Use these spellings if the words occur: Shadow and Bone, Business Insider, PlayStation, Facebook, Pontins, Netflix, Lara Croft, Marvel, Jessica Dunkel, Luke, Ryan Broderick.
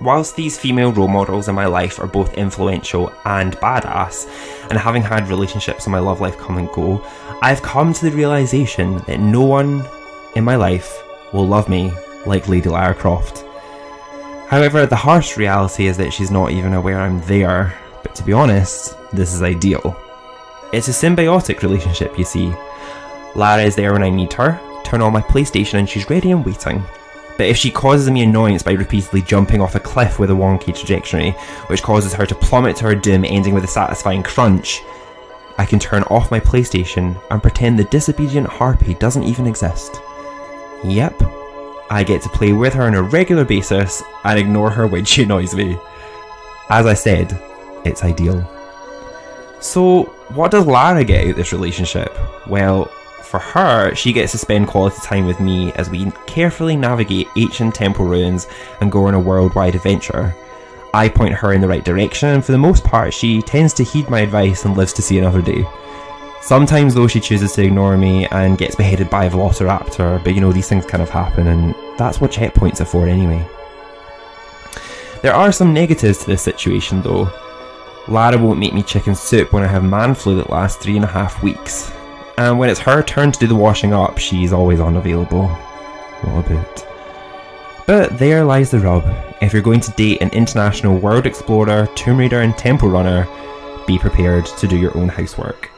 Whilst these female role models in my life are both influential and badass, and having had relationships in my love life come and go, I've come to the realisation that no one in my life will love me like Lady Lara Croft. However, the harsh reality is that she's not even aware I'm there, but to be honest, this is ideal. It's a symbiotic relationship, you see. Lara is there when I need her, turn on my PlayStation and she's ready and waiting. But if she causes me annoyance by repeatedly jumping off a cliff with a wonky trajectory, which causes her to plummet to her doom ending with a satisfying crunch, I can turn off my PlayStation and pretend the disobedient harpy doesn't even exist. Yep, I get to play with her on a regular basis and ignore her when she annoys me. As I said, it's ideal. So what does Lara get out of this relationship? Well, for her, she gets to spend quality time with me as we carefully navigate ancient temple ruins and go on a worldwide adventure. I point her in the right direction and for the most part she tends to heed my advice and lives to see another day. Sometimes though she chooses to ignore me and gets beheaded by a velociraptor, but you know, these things kind of happen and that's what checkpoints are for anyway. There are some negatives to this situation though. Lara won't make me chicken soup when I have man flu that lasts 3.5 weeks. And when it's her turn to do the washing up, she's always unavailable. What a bit. But there lies the rub. If you're going to date an international world explorer, Tomb Raider and temple runner, be prepared to do your own housework.